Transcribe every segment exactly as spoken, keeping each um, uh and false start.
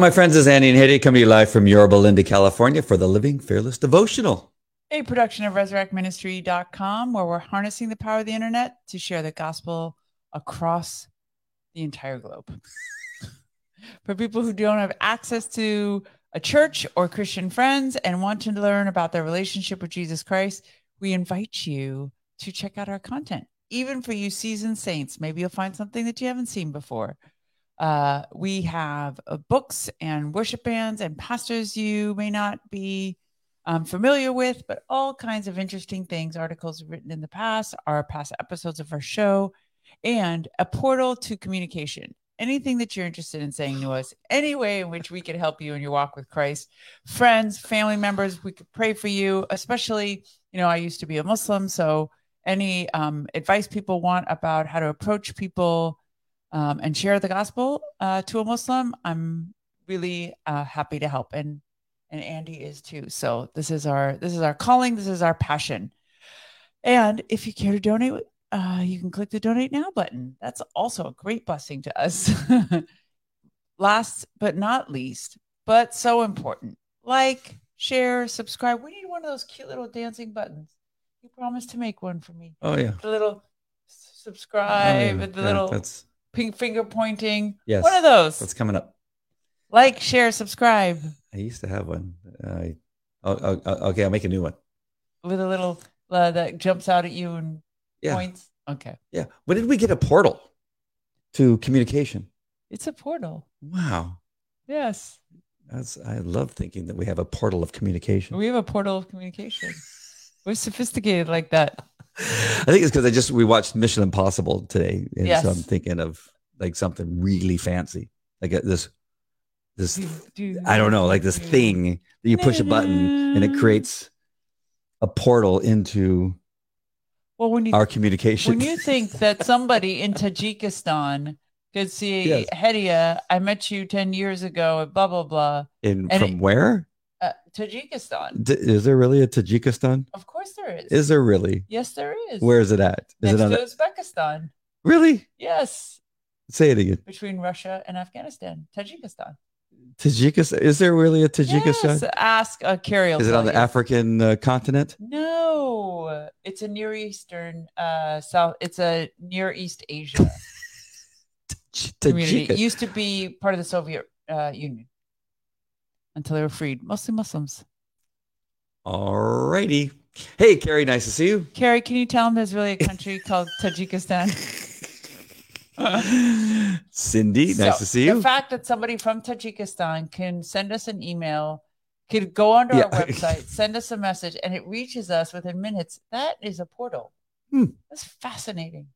my friends, it's Andy and Heidi coming to you live from Yorba Linda, California for the Living Fearless Devotional, a production of Resurrect Ministry dot com, where we're harnessing the power of the internet to share the gospel across the entire globe. For people who don't have access to a church or Christian friends and want to learn about their relationship with Jesus Christ, we invite you to check out our content. Even for you seasoned saints, maybe you'll find something that you haven't seen before. Uh, we have uh, books and worship bands and pastors you may not be um, familiar with, but all kinds of interesting things, articles written in the past, our past episodes of our show, and a portal to communication. Anything that you're interested in saying to us, any way in which we could help you in your walk with Christ, friends, family members, we could pray for you, especially, you know, I used to be a Muslim. So any um, advice people want about how to approach people, Um, and share the gospel uh, to a Muslim, I'm really uh, happy to help, and and Andy is too. So this is our this is our calling, this is our passion. And if you care to donate, uh, you can click the donate now button. That's also a great blessing to us. Last but not least, but so important, like, share, subscribe. We need one of those cute little dancing buttons. You promised to make one for me. Oh yeah, the little subscribe, oh, yeah. the yeah, little. That's- Pink finger pointing. Yes. One of those. That's coming up. Like, share, subscribe. I used to have one. Uh, I'll, I'll, okay, I'll make a new one. With a little uh, that jumps out at you and yeah. points. Okay. Yeah. When did we get a portal to communication? It's a portal. Wow. Yes. That's. I love thinking that we have a portal of communication. We have a portal of communication. We're sophisticated like that. I think it's because I just we watched Mission Impossible today, and yes. so I'm thinking of like something really fancy, like a, this, this I don't know, like this thing that you push a button and it creates a portal into well, when you, our communication. When you think that somebody in Tajikistan could see yes. Hedia, I met you ten years ago at blah blah blah. In and from it, where? Uh, Tajikistan. D- is there really a Tajikistan? Of course there is. Is there really? Yes, there is. Where is it at? Is Next it on to a- Uzbekistan. Really? Yes. Say it again. Between Russia and Afghanistan, Tajikistan. Tajikistan. Is there really a Tajikistan? Yes. Ask a Kirill. Is it on the African uh, continent? No, it's a Near Eastern uh, South. It's a Near East Asia community. It used to be part of the Soviet uh, Union. Until they were freed, mostly Muslims. All righty. Hey, Carrie, nice to see you. Carrie, can you tell them there's really a country called Tajikistan? Cindy, so, nice to see you. The fact that somebody from Tajikistan can send us an email, could go onto yeah. our website, send us a message, and it reaches us within minutes. That is a portal. Hmm. That's fascinating.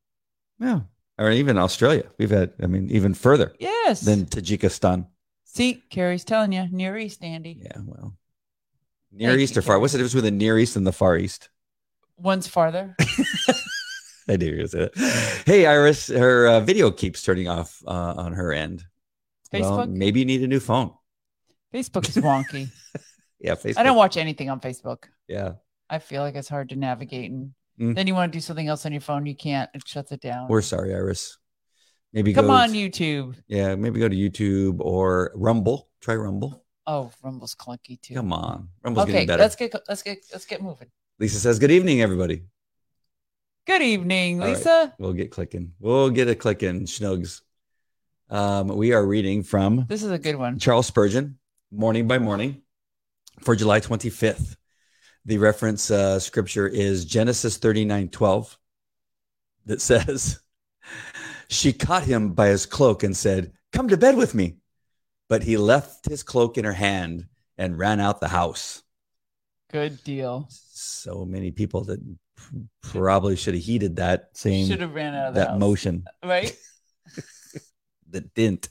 Yeah. Or even Australia. We've had, I mean, even further yes. than Tajikistan. See, Carrie's telling you, Near East, Andy. Yeah, well, Near Thank East you, or far? What's the difference between the Near East and the Far East? One's farther. I do hear that. Hey, Iris, her uh, video keeps turning off uh, on her end. Facebook? Well, maybe you need a new phone. Facebook is wonky. yeah, Facebook. I don't watch anything on Facebook. Yeah. I feel like it's hard to navigate. And mm. then you want to do something else on your phone. You can't. It shuts it down. We're sorry, Iris. Maybe Come go on, to, YouTube. Yeah, maybe go to YouTube or Rumble. Try Rumble. Oh, Rumble's clunky too. Come on, Rumble's okay, getting better. Let's get let's get let's get moving. Lisa says, "Good evening, everybody." Good evening, All Lisa. Right, we'll get clicking. We'll get a clicking, Schnugs. Um, we are reading from. This is a good one. Charles Spurgeon, Morning by Morning, for July twenty-fifth. The reference uh, scripture is Genesis thirty-nine twelve, that says. She caught him by his cloak and said, "Come to bed with me." But he left his cloak in her hand and ran out the house. Good deal. So many people that probably should have heeded that same should have ran out of that house. Motion. Right? That didn't.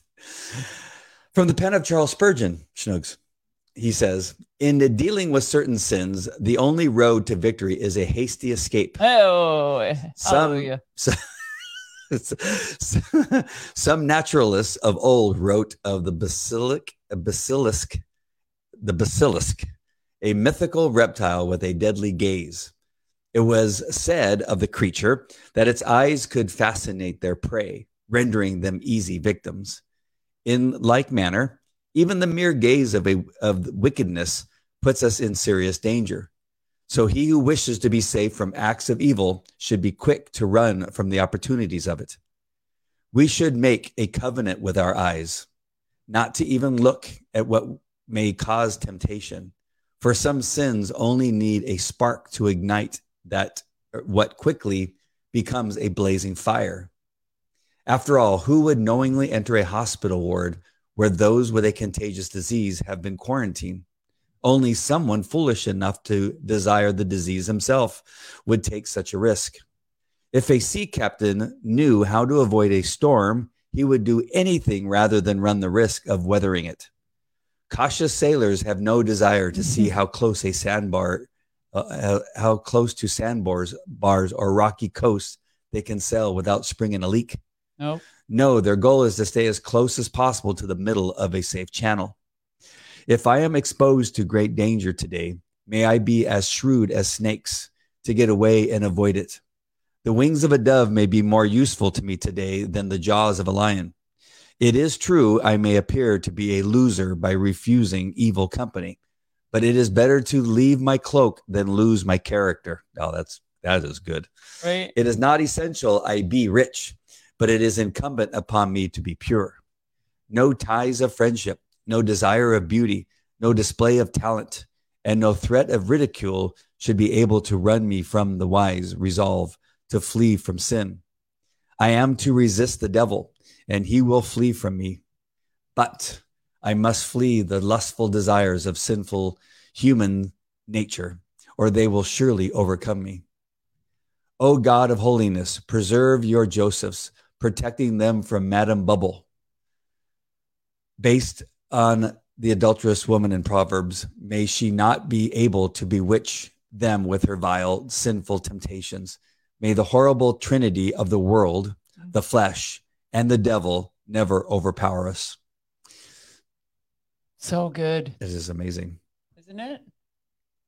From the pen of Charles Spurgeon, Schnugs, he says, "In dealing with certain sins, the only road to victory is a hasty escape." Oh, some, some Some naturalists of old wrote of the basilisk, basilisk, the basilisk, a mythical reptile with a deadly gaze. It was said of the creature that its eyes could fascinate their prey, rendering them easy victims. In like manner, Even the mere gaze of a of wickedness puts us in serious danger. So he who wishes to be safe from acts of evil should be quick to run from the opportunities of it. We should make a covenant with our eyes, not to even look at what may cause temptation. For some sins only need a spark to ignite that what quickly becomes a blazing fire. After all, who would knowingly enter a hospital ward where those with a contagious disease have been quarantined? Only someone foolish enough to desire the disease himself would take such a risk. If a sea captain knew how to avoid a storm, he would do anything rather than run the risk of weathering it. Cautious sailors have no desire to see how close a sandbar, uh, how close to sandbars, bars, or rocky coasts they can sail without springing a leak. No, no, their goal is to stay as close as possible to the middle of a safe channel. If I am exposed to great danger today, may I be as shrewd as snakes to get away and avoid it. The wings of a dove may be more useful to me today than the jaws of a lion. It is true I may appear to be a loser by refusing evil company, but it is better to leave my cloak than lose my character. Oh, that's that is good. Right. It is not essential I be rich, but it is incumbent upon me to be pure. No ties of friendship, no desire of beauty, no display of talent, and no threat of ridicule should be able to run me from the wise resolve to flee from sin. I am to resist the devil, and he will flee from me. But I must flee the lustful desires of sinful human nature, or they will surely overcome me. O God of holiness, preserve your Josephs, protecting them from Madam Bubble. Based on the adulterous woman in Proverbs, may she not be able to bewitch them with her vile, sinful temptations. May the horrible trinity of the world, the flesh, and the devil never overpower us. So good. It is amazing, isn't it?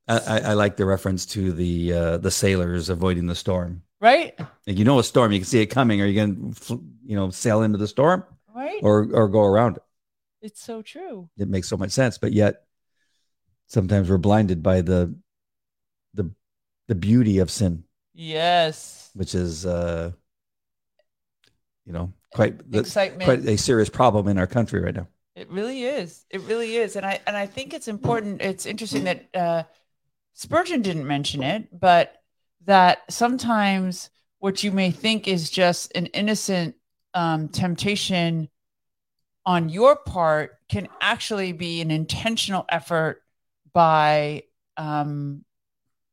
I, I, I like the reference to the uh, the sailors avoiding the storm. Right. Like, you know, a storm, you can see it coming. Are you going to, you know, sail into the storm, right? Or or go around it? It's so true. It makes so much sense, but yet sometimes we're blinded by the the the beauty of sin. Yes, which is uh, you know quite the, excitement, quite a serious problem in our country right now. It really is. It really is, and I and I think it's important. It's interesting that uh, Spurgeon didn't mention it, but that sometimes what you may think is just an innocent um, temptation on your part can actually be an intentional effort by um,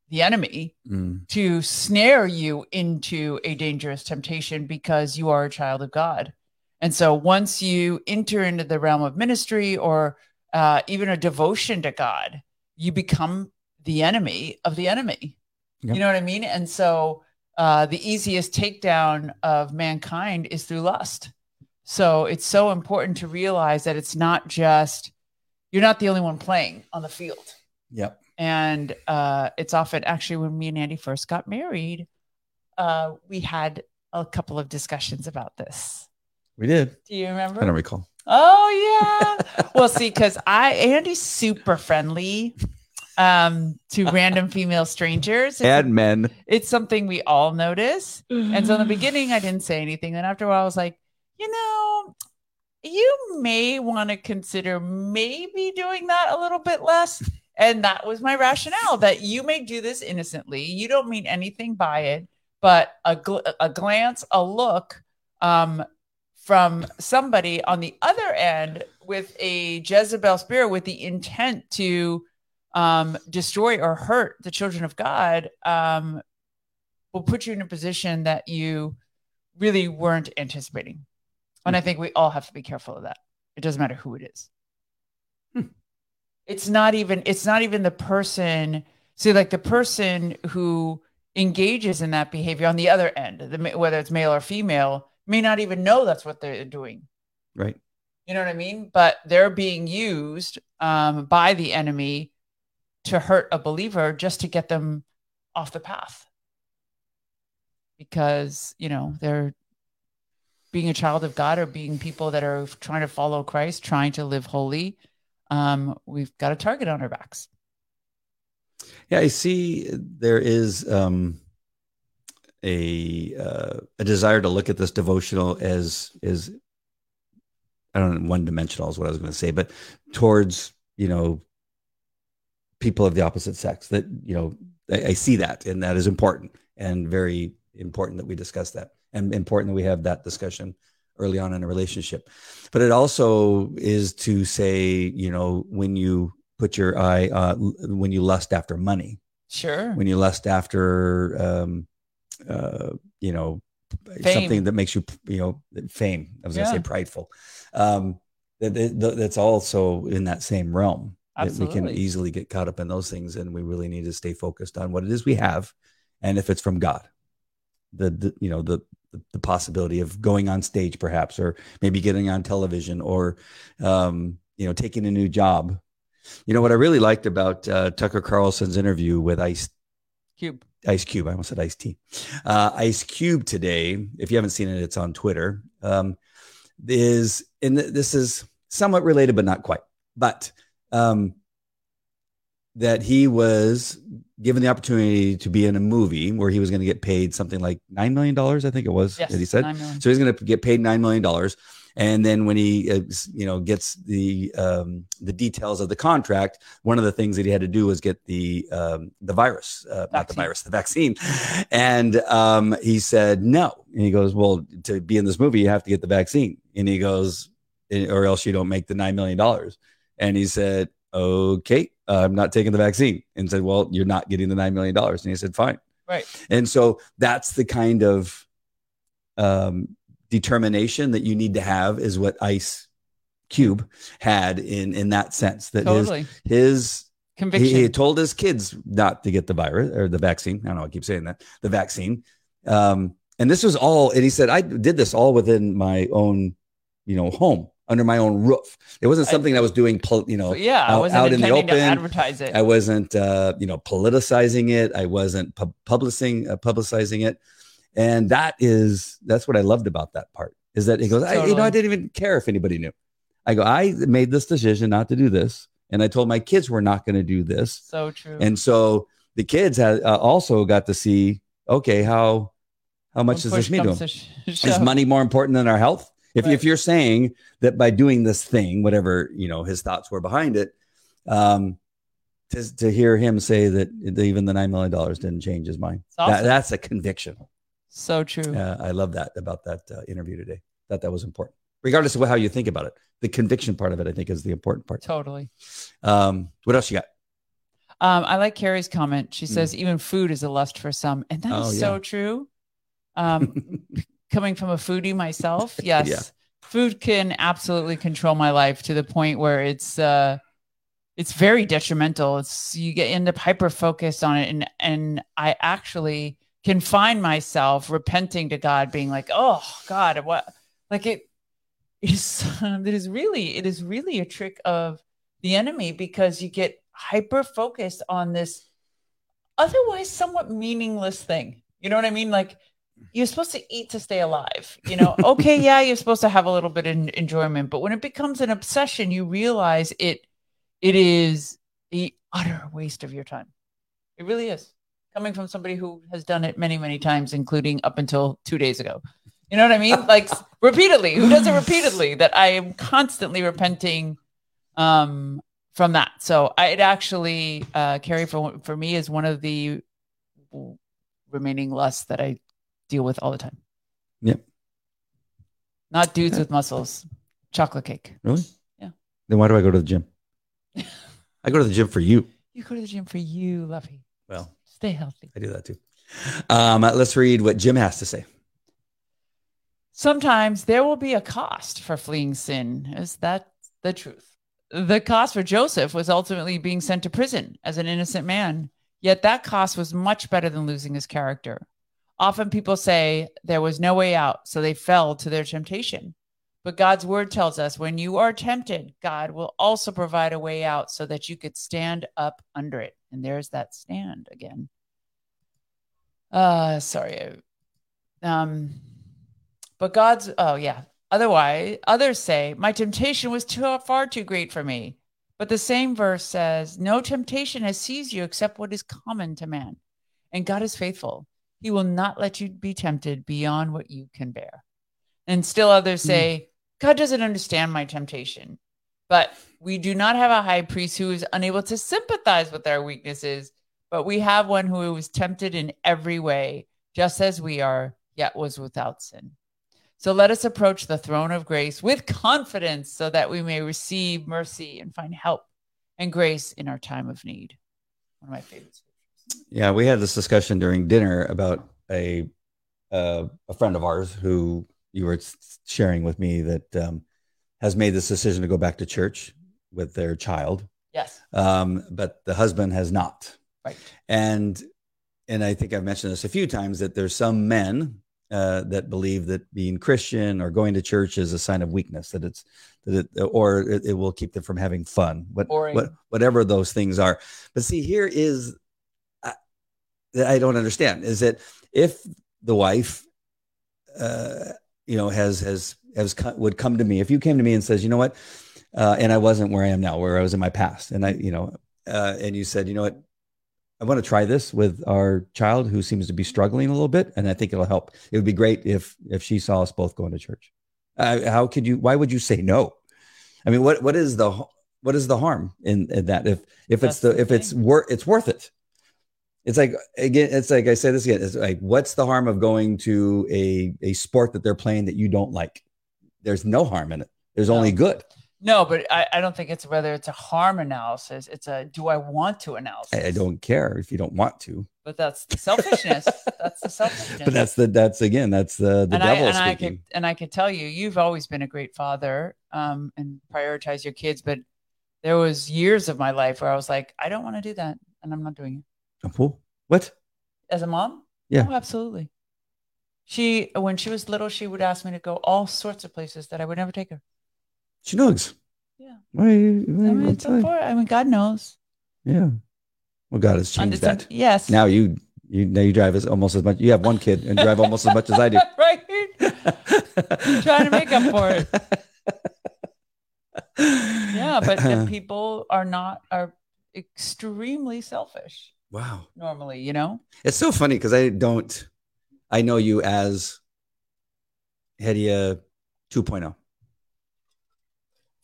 the enemy mm. to snare you into a dangerous temptation because you are a child of God. And so once you enter into the realm of ministry or uh, even a devotion to God, you become the enemy of the enemy. Yep. You know what I mean? And so uh, the easiest takedown of mankind is through lust. So it's so important to realize that it's not just, you're not the only one playing on the field. Yep. And uh, it's often actually when me and Andy first got married, uh, we had a couple of discussions about this. We did. Do you remember? I don't recall. Oh, yeah. Well, see, because I, Andy's super friendly um, to random female strangers. And, and men. It's something we all notice. And so in the beginning, I didn't say anything. Then after a while, I was like, you know, you may want to consider maybe doing that a little bit less. And that was my rationale, that you may do this innocently. You don't mean anything by it, but a, gl- a glance, a look um, from somebody on the other end with a Jezebel spirit with the intent to um, destroy or hurt the children of God um, will put you in a position that you really weren't anticipating. And I think we all have to be careful of that. It doesn't matter who it is. Hmm. It's not even, it's not even the person. See, like the person who engages in that behavior on the other end, the, whether it's male or female, may not even know that's what they're doing. Right. You know what I mean? But they're being used um, by the enemy to hurt a believer just to get them off the path. Because, you know, they're, being a child of God or being people that are trying to follow Christ, trying to live holy, um, we've got a target on our backs. Yeah, I see there is um, a uh, a desire to look at this devotional as, as I don't know, one-dimensional is what I was going to say, but towards, you know, people of the opposite sex. That, you know, I, I see that, and that is important, and very important that we discuss that, and important that we have that discussion early on in a relationship. But it also is to say, you know, when you put your eye, uh, when you lust after money, sure. When you lust after, um, uh, you know, fame. Something that makes you, you know, fame. I was yeah. going to say prideful. Um, that, that, that's also in that same realm. Absolutely. That we can easily get caught up in those things, and we really need to stay focused on what it is we have, and if it's from God. The, the you know the the possibility of going on stage perhaps, or maybe getting on television, or um, you know taking a new job. You know what I really liked about uh, Tucker Carlson's interview with Ice Cube. Ice Cube. I almost said Ice Tea. Uh, Ice Cube today. If you haven't seen it, it's on Twitter. Um, is and this is somewhat related, but not quite. But um, that he was given the opportunity to be in a movie where he was going to get paid something like nine million dollars, I think it was, yes, that he said. So he's going to get paid nine million dollars. And then when he, uh, you know, gets the, um, the details of the contract, one of the things that he had to do was get the, um, the virus, uh, not the virus, the vaccine. And, um, he said, no. And he goes, well, to be in this movie, you have to get the vaccine. And he goes, or else you don't make the nine million dollars. And he said, okay, uh, I'm not taking the vaccine. And said, well, you're not getting the nine million dollars. And he said, fine. Right. And so that's the kind of um, determination that you need to have, is what Ice Cube had in, in that sense. That totally. his, his conviction. He, he told his kids not to get the virus or the vaccine. I don't know. I keep saying that, the vaccine. Um, and this was all, and he said, I did this all within my own, you know, home. Under my own roof. It wasn't something I, I was doing, you know, yeah, out, I wasn't out in the open. To advertise it. I wasn't, uh, you know, politicizing it. I wasn't pub- publicizing, uh, publicizing it. And that is, that's what I loved about that part, is that he goes, totally. I, you know, I didn't even care if anybody knew. I go, I made this decision not to do this. And I told my kids we're not going to do this. So true. And so the kids had, uh, also got to see, okay, how, how much does this mean to them? Is money more important than our health? If, right. if you're saying that by doing this thing, whatever, you know, his thoughts were behind it, um, to, to hear him say that even the nine million dollars didn't change his mind. Awesome. That, that's a conviction. So true. Uh, I love that about that uh, interview today. Thought that was important. Regardless of how you think about it, the conviction part of it, I think, is the important part. Totally. Um, what else you got? Um, I like Carrie's comment. She says, mm. even food is a lust for some. And that oh, is yeah. so true. Um Coming from a foodie myself, yes, yeah. food can absolutely control my life to the point where it's uh, it's very detrimental. It's you get end up hyper focused on it, and and I actually can find myself repenting to God, being like, oh God, what? Like it is. It is really, it is really a trick of the enemy, because you get hyper focused on this otherwise somewhat meaningless thing. You know what I mean? Like. You're supposed to eat to stay alive, you know? Okay. Yeah. You're supposed to have a little bit of enjoyment, but when it becomes an obsession, you realize it, it is the utter waste of your time. It really is, coming from somebody who has done it many, many times, including up until two days ago. You know what I mean? Like repeatedly, who does it repeatedly, that I am constantly repenting, um, from that. So I, it actually, uh, Carrie, for, for me is one of the remaining lusts that I deal with all the time. Yep. Not dudes with muscles. Chocolate cake. Really? Yeah. Then why do I go to the gym? I go to the gym for you. You go to the gym for you, Luffy. Well, stay healthy. I do that too. Um, let's read what Jim has to say. Sometimes there will be a cost for fleeing sin. Is that the truth? The cost for Joseph was ultimately being sent to prison as an innocent man. Yet that cost was much better than losing his character. Often people say there was no way out, so they fell to their temptation. But God's word tells us when you are tempted, God will also provide a way out so that you could stand up under it. And there's that stand again. Uh, sorry. Um, But God's, oh yeah. Otherwise, others say, my temptation was too far too great for me. But the same verse says, no temptation has seized you except what is common to man. And God is faithful. He will not let you be tempted beyond what you can bear. And still others say, mm. God doesn't understand my temptation. But we do not have a high priest who is unable to sympathize with our weaknesses, but we have one who was tempted in every way, just as we are, yet was without sin. So let us approach the throne of grace with confidence so that we may receive mercy and find help and grace in our time of need. One of my favorites. Yeah, we had this discussion during dinner about a uh, a friend of ours who you were sharing with me that um, has made this decision to go back to church with their child. Yes. Um, but the husband has not. Right. And and I think I've mentioned this a few times that there's some men uh, that believe that being Christian or going to church is a sign of weakness, that it's that it, or it, it will keep them from having fun. What, what whatever those things are. But see, here is. That I don't understand is that if the wife, uh, you know, has, has, has, co- would come to me, if you came to me and says, you know what, uh, and I wasn't where I am now, where I was in my past. And I, you know, uh, and you said, you know what, I want to try this with our child who seems to be struggling a little bit. And I think it'll help. It would be great if, if she saw us both going to church. Uh, how could you, why would you say no? I mean, what, what is the, what is the harm in, in that? If, if That's it's the, the if it's worth, it's worth it. It's like, again, it's like I say this again, it's like, what's the harm of going to a, a sport that they're playing that you don't like? There's no harm in it. There's no. Only good. No, but I, I don't think it's whether it's a harm analysis. It's a, do I want to analysis? I, I don't care if you don't want to. But that's the selfishness. That's the selfishness. But that's the, that's again, that's the, the and devil I, and speaking. I could, and I could tell you, you've always been a great father um, and prioritize your kids. But there was years of my life where I was like, I don't want to do that. And I'm not doing it. What? As a mom? Yeah. Oh, absolutely. She, when she was little, she would ask me to go all sorts of places that I would never take her. She knows. Yeah. Why? You, why I, mean, it's before, I mean, God knows. Yeah. Well, God has changed that. Some, yes. Now you, you now you drive as almost as much. You have one kid and drive almost as much as I do. Right. You're trying to make up for it. Yeah, but the people are not are extremely selfish. Wow. Normally, you know, it's so funny because I don't, I know you as Hedia two point oh.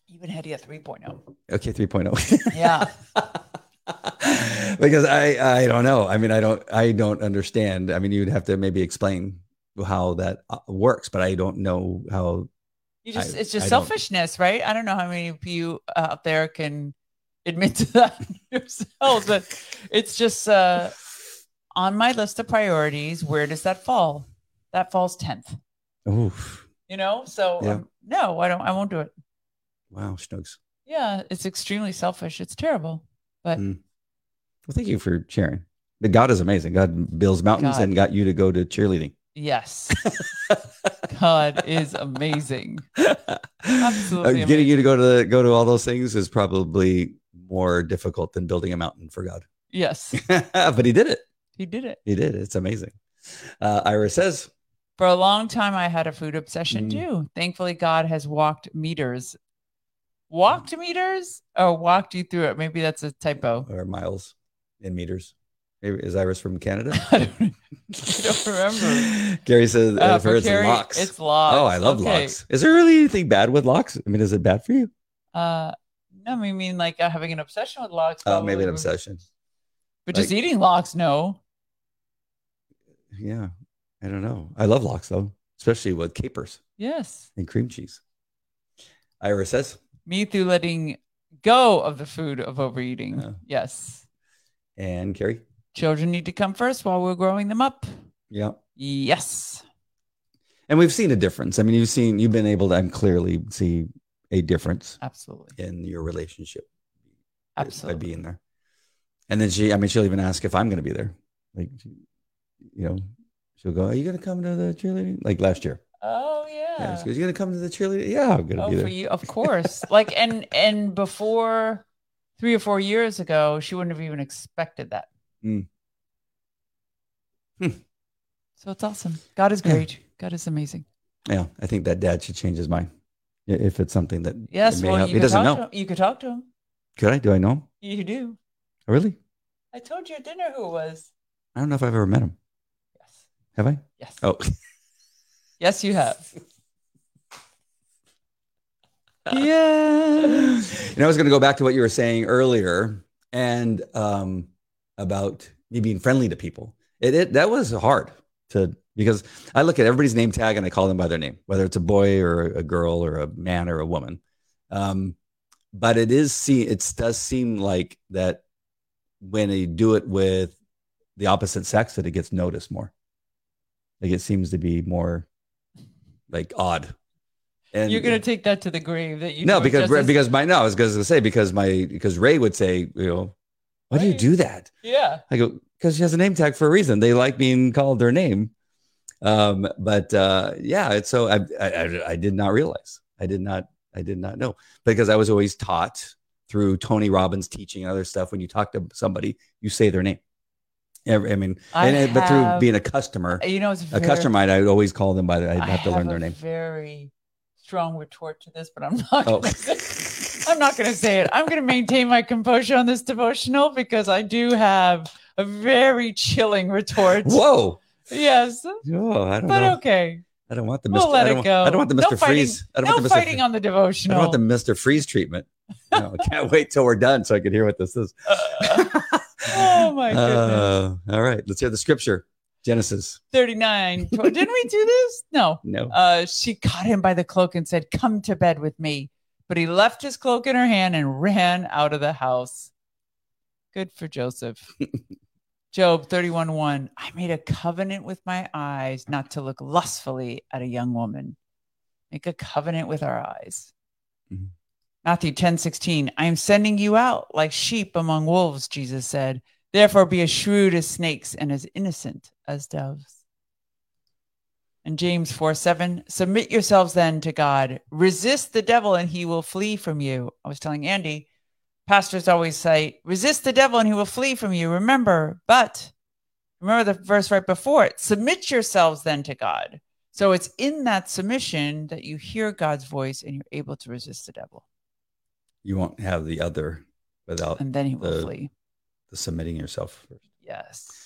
Even Hedia three point oh. Okay. three point oh. Yeah. Because I, I don't know. I mean, I don't, I don't understand. I mean, you'd have to maybe explain how that works, but I don't know how. You just, I, it's just I selfishness, don't. Right? I don't know how many of you out there can admit to that yourselves, but it's just uh on my list of priorities. Where does that fall? That falls tenth. Oof. You know, so yeah. um, no, I don't. I won't do it. Wow, Snugs. Yeah, it's extremely selfish. It's terrible. But mm. well, thank you for sharing. But God is amazing. God builds mountains God. And got you to go to cheerleading. Yes. God is amazing. Absolutely. Uh, getting amazing. You to go to the, go to all those things is probably more difficult than building a mountain for God. Yes. But he did it. He did it. He did. It's amazing. Uh, Ira says, for a long time, I had a food obsession mm. too. Thankfully, God has walked meters. Walked meters? Or walked you through it. Maybe that's a typo. Or miles in meters. Maybe, is Iris from Canada? I don't, I don't remember. Gary says, uh, uh, for, for it's Carrie, locks. It's locks. Oh, I love okay. locks. Is there really anything bad with locks? I mean, is it bad for you? Uh, No, I mean, like uh, having an obsession with locks. Oh, maybe an obsession. But like, just eating locks, no. Yeah, I don't know. I love locks, though, especially with capers. Yes. And cream cheese. Ira says? Me through letting go of the food of overeating. Yeah. Yes. And Carrie? Children need to come first while we're growing them up. Yeah. Yes. And we've seen a difference. I mean, you've seen, you've been able to I'm clearly see a difference. Absolutely. In your relationship. Absolutely. By being there. And then she, I mean, she'll even ask if I'm going to be there. Like, you know, she'll go, are you going to come to the cheerleading? Like last year. Oh, yeah. yeah she goes, you're going to come to the cheerleading? Yeah, I'm going to oh, be there. For you, of course. Like, and, and before three or four years ago, she wouldn't have even expected that. Mm. Hmm. So it's awesome. God is great. Yeah. God is amazing. Yeah, I think that dad should change his mind if it's something that yes, well, you he doesn't know. You could talk to him. Could I? Do I know him? You do. Really? I told you at dinner who it was. I don't know if I've ever met him. Yes. Have I? Yes. Oh. Yes, you have. Yeah. And I was going to go back to what you were saying earlier, and um, about me being friendly to people. It, it that was hard to, because I look at everybody's name tag and I call them by their name, whether it's a boy or a girl or a man or a woman. Um, but it is see it does seem like that when you do it with the opposite sex, that it gets noticed more. Like it seems to be more like odd. And you're going to take that to the grave that you no, because, as- because my, no, I was going to say, because my, because Ray would say, you know, why Ray. do you do that? Yeah. I go, because she has a name tag for a reason. They like being called their name. Um, but, uh, yeah, it's so I, I, I did not realize, I did not, I did not know, because I was always taught through Tony Robbins teaching and other stuff. When you talk to somebody, you say their name. I mean, I and, have, but through being a customer, you know, it's very, a customer, I'd, I'd always call them by the, I'd have, have to learn their name. Very strong retort to this, but I'm not, oh. say, I'm not going to say it. I'm going to maintain my composure on this devotional because I do have a very chilling retort. Whoa. Yes. Oh, I don't but know. okay. I don't want the Mister We'll let I, don't, it go. I don't want the Mister No Freeze. Fighting, I don't no want the Mister fighting Fre- on the devotional. I don't want the Mister Freeze treatment. No, I can't wait till we're done so I can hear what this is. Uh, oh, my goodness. Uh, all right. Let's hear the scripture. Genesis thirty-nine. Didn't we do this? No. No. Uh, she caught him by the cloak and said, "Come to bed with me." But he left his cloak in her hand and ran out of the house. Good for Joseph. Job thirty-one one, I made a covenant with my eyes not to look lustfully at a young woman. Make a covenant with our eyes. Mm-hmm. Matthew ten sixteen, I am sending you out like sheep among wolves, Jesus said. Therefore be as shrewd as snakes and as innocent as doves. And James four seven, submit yourselves then to God. Resist the devil and he will flee from you. I was telling Andy, pastors always say, resist the devil and he will flee from you. Remember, but remember the verse right before it. Submit yourselves then to God. So it's in that submission that you hear God's voice and you're able to resist the devil. You won't have the other without, and then he will the, flee. The submitting yourself first. Yes.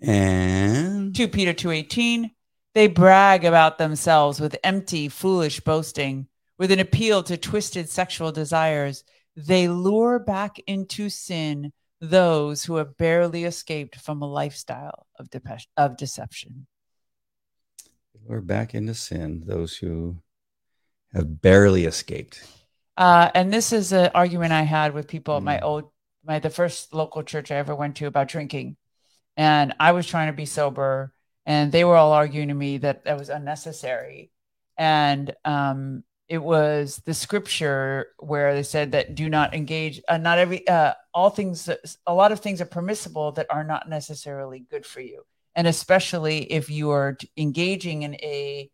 And Second Peter two eighteen, they brag about themselves with empty, foolish boasting, with an appeal to twisted sexual desires. They lure back into sin those who have barely escaped from a lifestyle of de- of deception. They lure back into sin those who have barely escaped. Uh, and this is an argument I had with people at my old, my the first local church I ever went to about drinking. And I was trying to be sober, and they were all arguing to me that that was unnecessary. And, um, it was the scripture where they said that do not engage, uh, not every, uh, all things, a lot of things are permissible that are not necessarily good for you. And especially if you are engaging in a,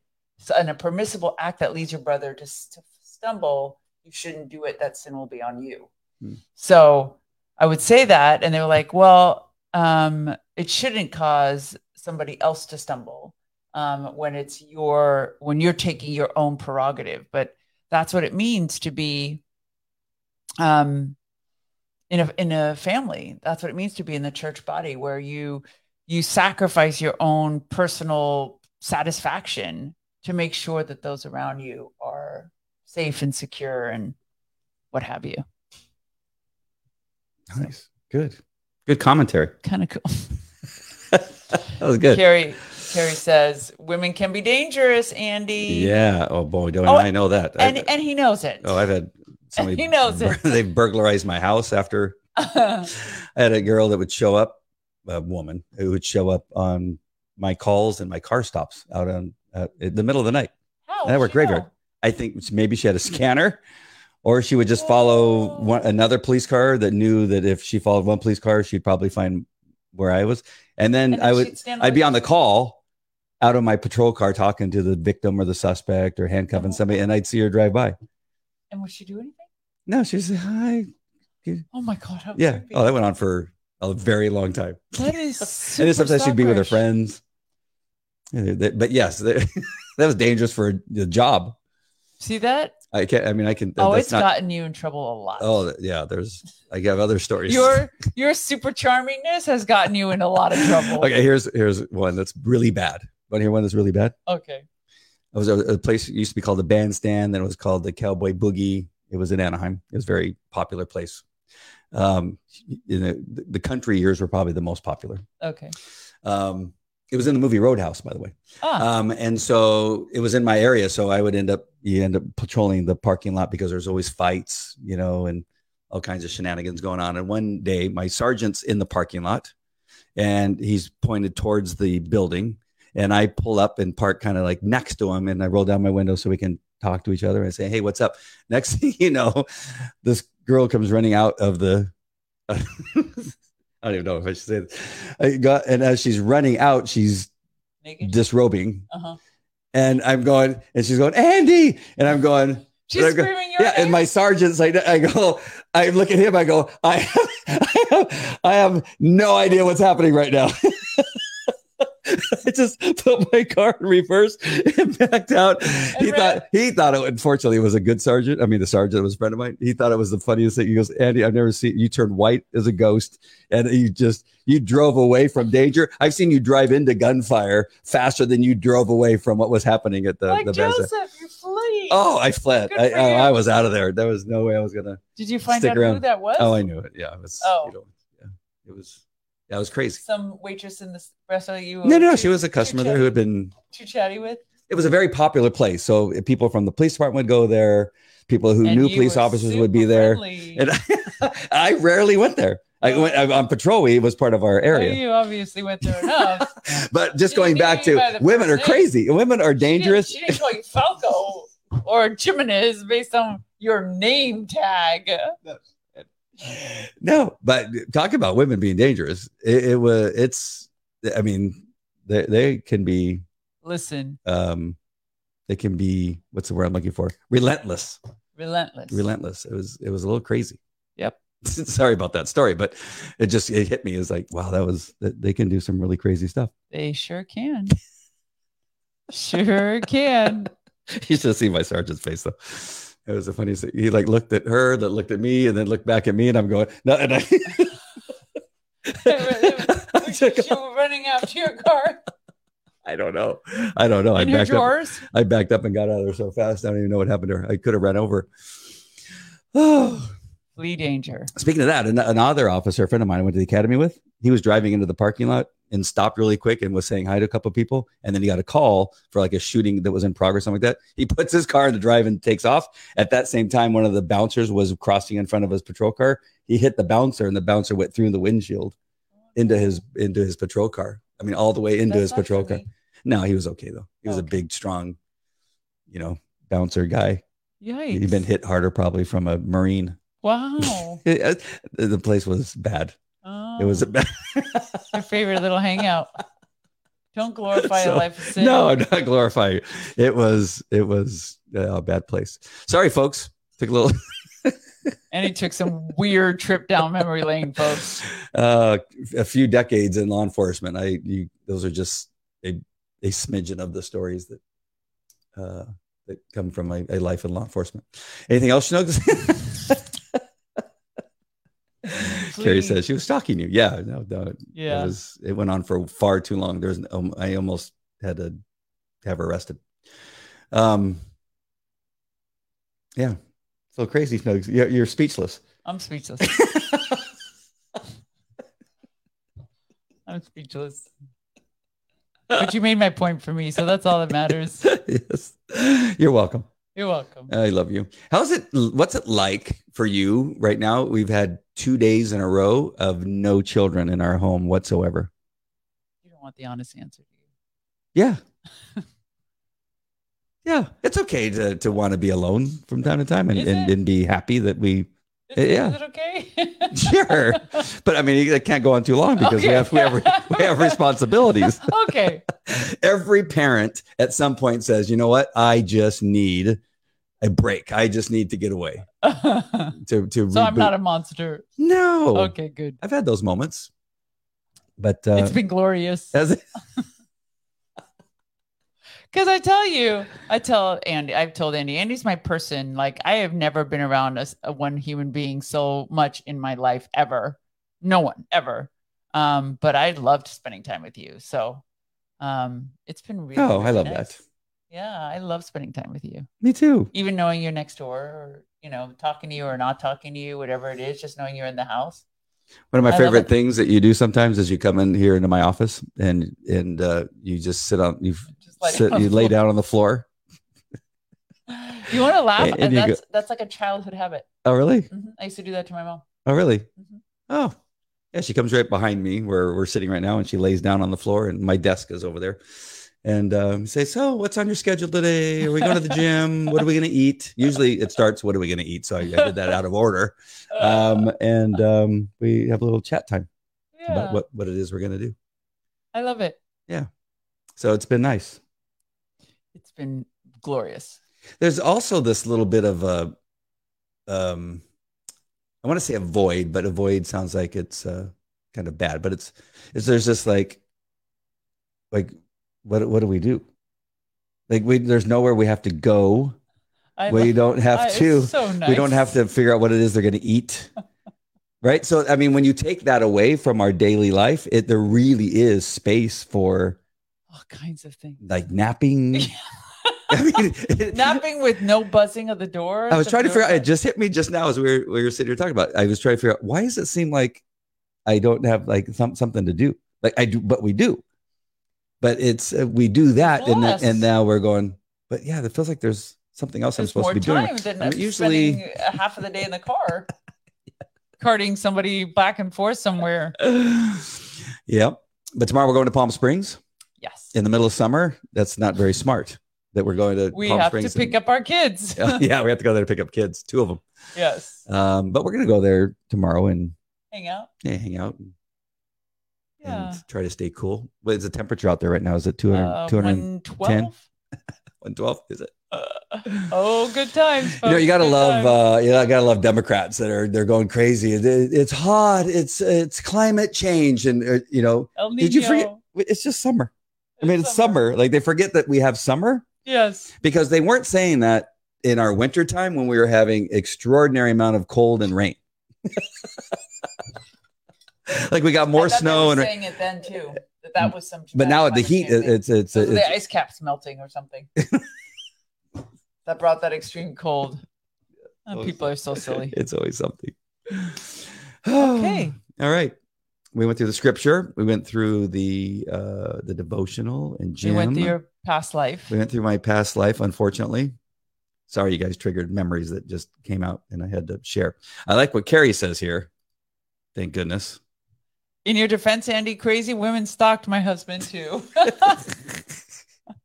in a permissible act that leads your brother to, to stumble, you shouldn't do it. That sin will be on you. Hmm. So I would say that. And they were like, well, um, it shouldn't cause somebody else to stumble. Um, when it's your, when you're taking your own prerogative, but that's what it means to be, um, in a, in a family. That's what it means to be in the church body, where you, you sacrifice your own personal satisfaction to make sure that those around you are safe and secure and what have you. Nice. So, good. Good commentary. Kind of cool. That was good. Carrie. Terry says, women can be dangerous, Andy. Yeah. Oh, boy. Don't oh, I know that. And, I, and he knows it. Oh, I've had somebody. He knows bur- it. They burglarized my house after. I had a girl that would show up, a woman who would show up on my calls and my car stops out on uh, in the middle of the night. How? And I worked graveyard. I think maybe she had a scanner, or she would just follow one, another police car that knew that if she followed one police car, she'd probably find where I was. And then, and then I would, I'd be on the call. Out of my patrol car talking to the victim or the suspect or handcuffing somebody, and I'd see her drive by. And would she do anything? No, she said, hi. Oh my God. How yeah. Creepy. Oh, that went on for a very long time. That is super. And sometimes she'd be with her friends. But yes, that was dangerous for the job. See that? I can't. I mean, I can. Oh, it's not, gotten you in trouble a lot. Oh, yeah. There's. I have other stories. Your your super charmingness has gotten you in a lot of trouble. Okay, here's here's one that's really bad. Want to hear one that's really bad? Okay. I was at a place that used to be called the Bandstand. Then it was called the Cowboy Boogie. It was in Anaheim. It was a very popular place. Um, you know, the, the country years were probably the most popular. Okay. Um, it was in the movie Roadhouse, by the way. Ah. Um, and so it was in my area. So I would end up, you end up patrolling the parking lot because there's always fights, you know, and all kinds of shenanigans going on. And one day my sergeant's in the parking lot and he's pointed towards the building and I pull up and park kind of like next to him. And I roll down my window so we can talk to each other and say, hey, what's up? Next thing you know, this girl comes running out of the, uh, I don't even know if I should say this. I got, and as she's running out, she's naked, disrobing. Uh-huh. And I'm going, and she's going, Andy. And I'm going, she's and I'm screaming going, your yeah. name? And my sergeant's like, I go, I look at him, I go, I have, I have, I have no idea what's happening right now. I just put my car in reverse and backed out. And he ran. thought he thought it. Unfortunately, it was a good sergeant. I mean, the sergeant was a friend of mine. He thought it was the funniest thing. He goes, Andy, I've never seen you turn white as a ghost, and you just you drove away from danger. I've seen you drive into gunfire faster than you drove away from what was happening at the. Like the Joseph, you're fleeing. Oh, I fled. I, I, I was out of there. There was no way I was gonna. Did you find out around. Who that was? Oh, I knew it. Yeah, it was. Oh, you know, yeah, it was. That was crazy. Some waitress in the restaurant you No, no, too, she was a customer there who had been too chatty with. It was a very popular place. So people from the police department would go there. People who and knew police officers would be there. Friendly. And I, I rarely went there. I went I, on patrol. It was part of our area. Well, you obviously went there enough. But just going back to women are crazy. Women are dangerous. She didn't, she didn't call you Falco or Jimenez based on your name tag. No. No, but talk about women being dangerous. It, it was, it's, I mean, they, they can be, listen, um, they can be, what's the word I'm looking for? Relentless, relentless, relentless. It was, it was a little crazy. Yep. Sorry about that story, but it just, it hit me. It was like, wow, that was, they can do some really crazy stuff. They sure can. Sure can. You should have seen my sergeant's face though. It was the funniest thing. He like looked at her, that looked at me, and then looked back at me, and I'm going, no, and I you were running out to your car. I don't know. I don't know. In I backed drawers? up. I backed up and got out of there so fast. I don't even know what happened to her. I could have ran over. Oh, flea danger. Speaking of that, an, another officer, a friend of mine I went to the academy with, he was driving into the parking lot and stopped really quick and was saying hi to a couple of people. And then he got a call for like a shooting that was in progress, something like that. He puts his car in the drive and takes off. At that same time, one of the bouncers was crossing in front of his patrol car. He hit the bouncer and the bouncer went through the windshield into his, into his patrol car. I mean, all the way into That's his patrol funny. car. No, he was okay though. He was okay. a big, strong, you know, bouncer guy. Yikes. He'd been hit harder probably from a Marine. Wow. The place was bad. Oh, it was a your favorite little hangout. Don't glorify so, a life of sin. No, I'm not glorifying. It was it was a bad place. Sorry, folks. Took a little. And he took some weird trip down memory lane, folks. Uh, a few decades in law enforcement. I you, those are just a, a smidgen of the stories that uh, that come from my, a life in law enforcement. Anything else, Snooks? Carrie says she was stalking you. Yeah, no, no yeah. It, was, it went on for far too long. There's, um, I almost had to have her arrested. Um, yeah, so crazy, Snugs. You're, you're speechless. I'm speechless. I'm speechless. But you made my point for me, so that's all that matters. Yes, you're welcome. You're welcome. I love you. How's it? What's it like for you right now? We've had two days in a row of no children in our home whatsoever. You don't want the honest answer, do you? Yeah. Yeah. It's okay to, to want to be alone from time to time and, and, and be happy that we. Is, yeah. Is it okay? Sure. But I mean, it can't go on too long because okay. we have we have, we have responsibilities. Okay. Every parent at some point says, you know what? I just need a break. I just need to get away. to to reboot. So I'm not a monster. No. Okay, good. I've had those moments, but uh, it's been glorious. As it, Because I tell you, I tell Andy, I've told Andy, Andy's my person. Like, I have never been around a, a one human being so much in my life ever. No one ever. Um, but I loved spending time with you. So um, it's been really Oh, really I love nice. that. Yeah, I love spending time with you. Me too. Even knowing you're next door, or, you know, talking to you or not talking to you, whatever it is, just knowing you're in the house. One of my I favorite things that you do sometimes is you come in here into my office and and uh, you just sit on you sit, on you lay down on the floor. You want to laugh? And, and that's go, that's like a childhood habit. Oh, really? Mm-hmm. I used to do that to my mom. Oh, really? Mm-hmm. Oh, yeah. She comes right behind me where we're sitting right now, and she lays down on the floor, and my desk is over there. And um, say, so what's on your schedule today? Are we going to the gym? What are we going to eat? Usually it starts, what are we going to eat? So I, I did that out of order. Um, and um, we have a little chat time yeah. about what, what it is we're going to do. I love it. Yeah. So it's been nice. It's been glorious. There's also this little bit of a, um, I want to say a void, but a void sounds like it's uh, kind of bad. But it's, it's there's this like, like, What what do we do? Like we there's nowhere we have to go. I we love, don't have I, to. So nice. We don't have to figure out what it is they're going to eat, right? So I mean, when you take that away from our daily life, it there really is space for all kinds of things, like napping. I mean, it, napping with no buzzing of the door. I was trying to figure out. It just hit me just now as we were we were sitting here talking about it. I was trying to figure out, why does it seem like I don't have like some, something to do? Like I do, but we do. But it's uh, we do that, yes. and then, and now we're going. But yeah, it feels like there's something else there's I'm supposed to be doing. More time than I mean, usually half of the day in the car, yeah. carting somebody back and forth somewhere. Yeah, but tomorrow we're going to Palm Springs. Yes, in the middle of summer, that's not very smart. That we're going to. We Palm have Springs to pick and, up our kids. Yeah, we have to go there to pick up kids, two of them. Yes, um, but we're going to go there tomorrow and hang out. Yeah, hang out. Yeah. And try to stay cool. What is the temperature out there right now? Is it two hundred, two hundred ten? one twelve Is it? Uh, oh, good times. Folks. You know, you gotta good love. Times. Uh, you know, I gotta love Democrats that are they're going crazy. It, it's hot. It's it's climate change, and uh, you know, El Nino. Did you forget? It's just summer. I mean, it's, it's summer. summer. Like they forget that we have summer. Yes. Because they weren't saying that in our winter time when we were having extraordinary amount of cold and rain. Like we got more snow, and saying it then too. That, that was some. But now at the heat, it, it's it's, so it's the ice caps melting or something that brought that extreme cold. Oh, people are so silly. It's always something. Okay. All right. We went through the scripture. We went through the uh, the devotional and Jim. We went through your past life. We went through my past life. Unfortunately, sorry, you guys triggered memories that just came out, and I had to share. I like what Carrie says here. Thank goodness. In your defense, Andy, crazy women stalked my husband too.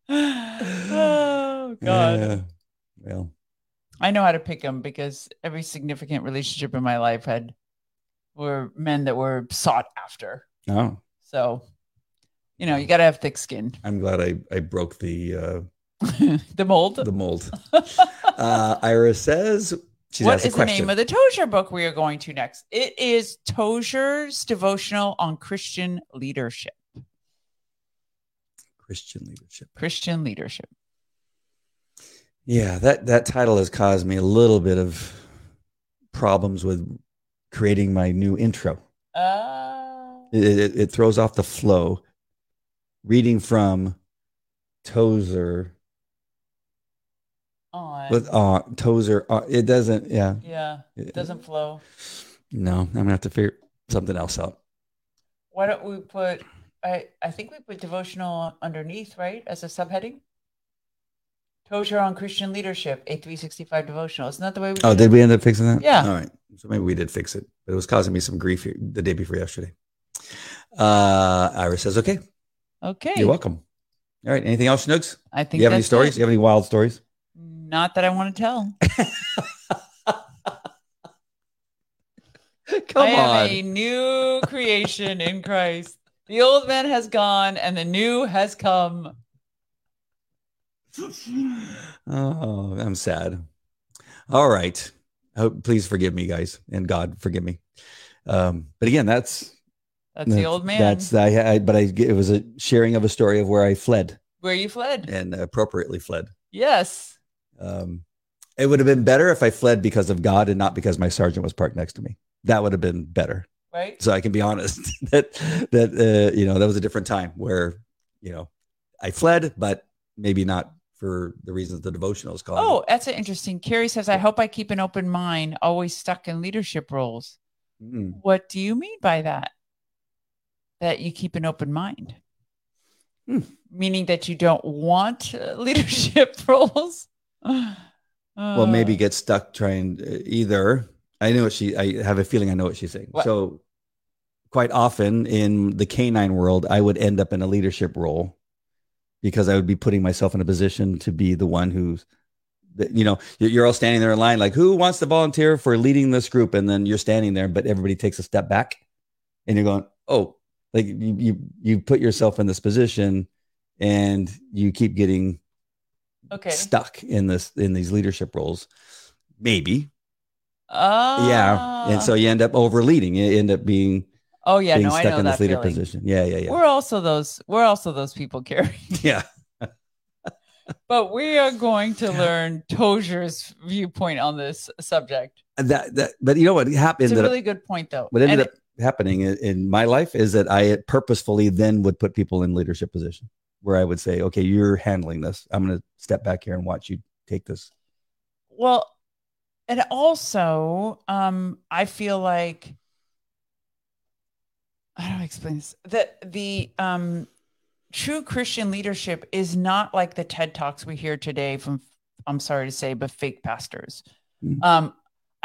Oh, God. Yeah. Well, I know how to pick them because every significant relationship in my life had were men that were sought after. Oh. So, you know, you got to have thick skin. I'm glad I, I broke the... Uh, the mold? The mold. uh, Ira says... She's what is the name of the Tozer book we are going to next? It is Tozer's Devotional on Christian Leadership. Christian Leadership. Christian Leadership. Yeah, that, that title has caused me a little bit of problems with creating my new intro. Uh... It, it, it throws off the flow. Reading from Tozer... On. With uh, Tozer, uh, it doesn't, yeah. Yeah, it doesn't flow. No, I'm going to have to figure something else out. Why don't we put, I, I think we put devotional underneath, right, as a subheading? Tozer on Christian Leadership, a three sixty-five devotional. Isn't that the way we did Oh, did it? We end up fixing that? Yeah. All right, so maybe we did fix it, but it was causing me some grief here, the day before yesterday. Uh, Iris says, okay. Okay. You're welcome. All right, anything else, Snooks? I think Do you have any stories? It. Do you have any wild stories? Not that I want to tell. Come I am on. A new creation in Christ. The old man has gone and the new has come. Oh, I'm sad. All right. I hope, please forgive me, guys. And God, forgive me. Um, but again, that's. That's the old man. That's I, I But I, it was a sharing of a story of where I fled. Where you fled. And appropriately fled. Yes. Um, it would have been better if I fled because of God and not because my sergeant was parked next to me. That would have been better. Right. So I can be honest that, that uh, you know, that was a different time where, you know, I fled, but maybe not for the reasons the devotional is called. Oh, that's interesting. Carrie says, I hope I keep an open mind, always stuck in leadership roles. Mm-hmm. What do you mean by that? That you keep an open mind? Hmm. Meaning that you don't want uh, leadership roles. uh, well, maybe get stuck trying uh, either. I know what she, I have a feeling I know what she's saying. What? So quite often in the canine world, I would end up in a leadership role because I would be putting myself in a position to be the one who's, you know, you're all standing there in line, like who wants to volunteer for leading this group? And then you're standing there, but everybody takes a step back and you're going, oh, like you, you, you put yourself in this position and you keep getting okay. stuck in this, in these leadership roles, maybe. Oh yeah. And so you end up over leading, you end up being, oh yeah, being no, stuck I know in this that leader feeling. Position. Yeah. Yeah. Yeah. We're also those, we're also those people, Gary. Yeah. But we are going to learn Tozer's viewpoint on this subject. That, that, but you know what happened? It's a really up, good point though. What ended and up, happening in my life is that I purposefully then would put people in leadership position where I would say, okay, you're handling this. I'm going to step back here and watch you take this. Well, and also, um, I feel like, I don't explain this, that the, um, true Christian leadership is not like the TED Talks we hear today from, I'm sorry to say, but fake pastors. Mm-hmm. Um,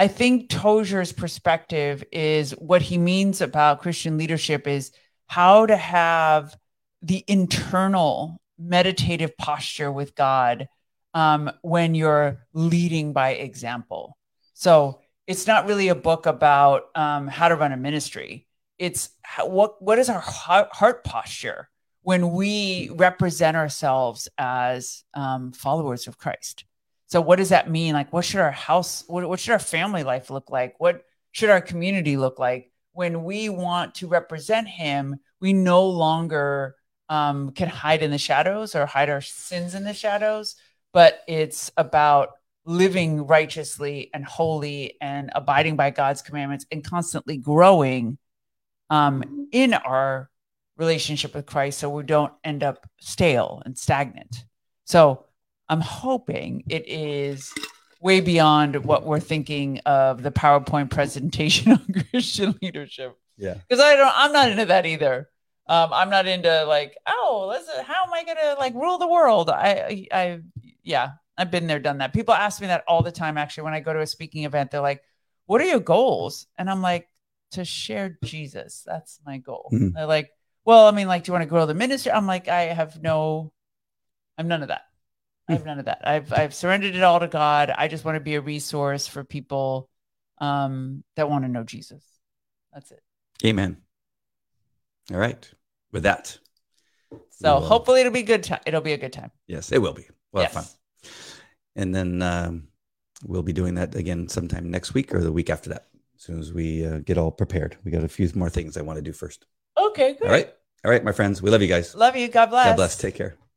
I think Tozer's perspective is what he means about Christian leadership is how to have the internal meditative posture with God um, when you're leading by example. So it's not really a book about um, how to run a ministry. It's how, what what is our heart posture when we represent ourselves as um, followers of Christ? So what does that mean? Like, what should our house, what, what should our family life look like? What should our community look like? When we want to represent him, we no longer um, can hide in the shadows or hide our sins in the shadows, but it's about living righteously and holy and abiding by God's commandments and constantly growing um, in our relationship with Christ so we don't end up stale and stagnant. So I'm hoping it is way beyond what we're thinking of the PowerPoint presentation on Christian leadership. Yeah. Because I don't, I'm not into that either. Um, I'm not into like, oh, let's, how am I going to like rule the world? I, I, I, yeah, I've been there, done that. People ask me that all the time. Actually, when I go to a speaking event, they're like, what are your goals? And I'm like, to share Jesus. That's my goal. Mm-hmm. They're like, well, I mean, like, do you want to grow the ministry? I'm like, I have no, I'm none of that. I have none of that. I've I've surrendered it all to God. I just want to be a resource for people um, that want to know Jesus. That's it. Amen. All right. With that. So we'll, hopefully it'll be good. T- it'll be a good time. Yes, it will be. Well, yes. Fun. And then um, we'll be doing that again sometime next week or the week after that. As soon as we uh, get all prepared. We got a few more things I want to do first. Okay, good. All right. All right, my friends. We love you guys. Love you. God bless. God bless. Take care.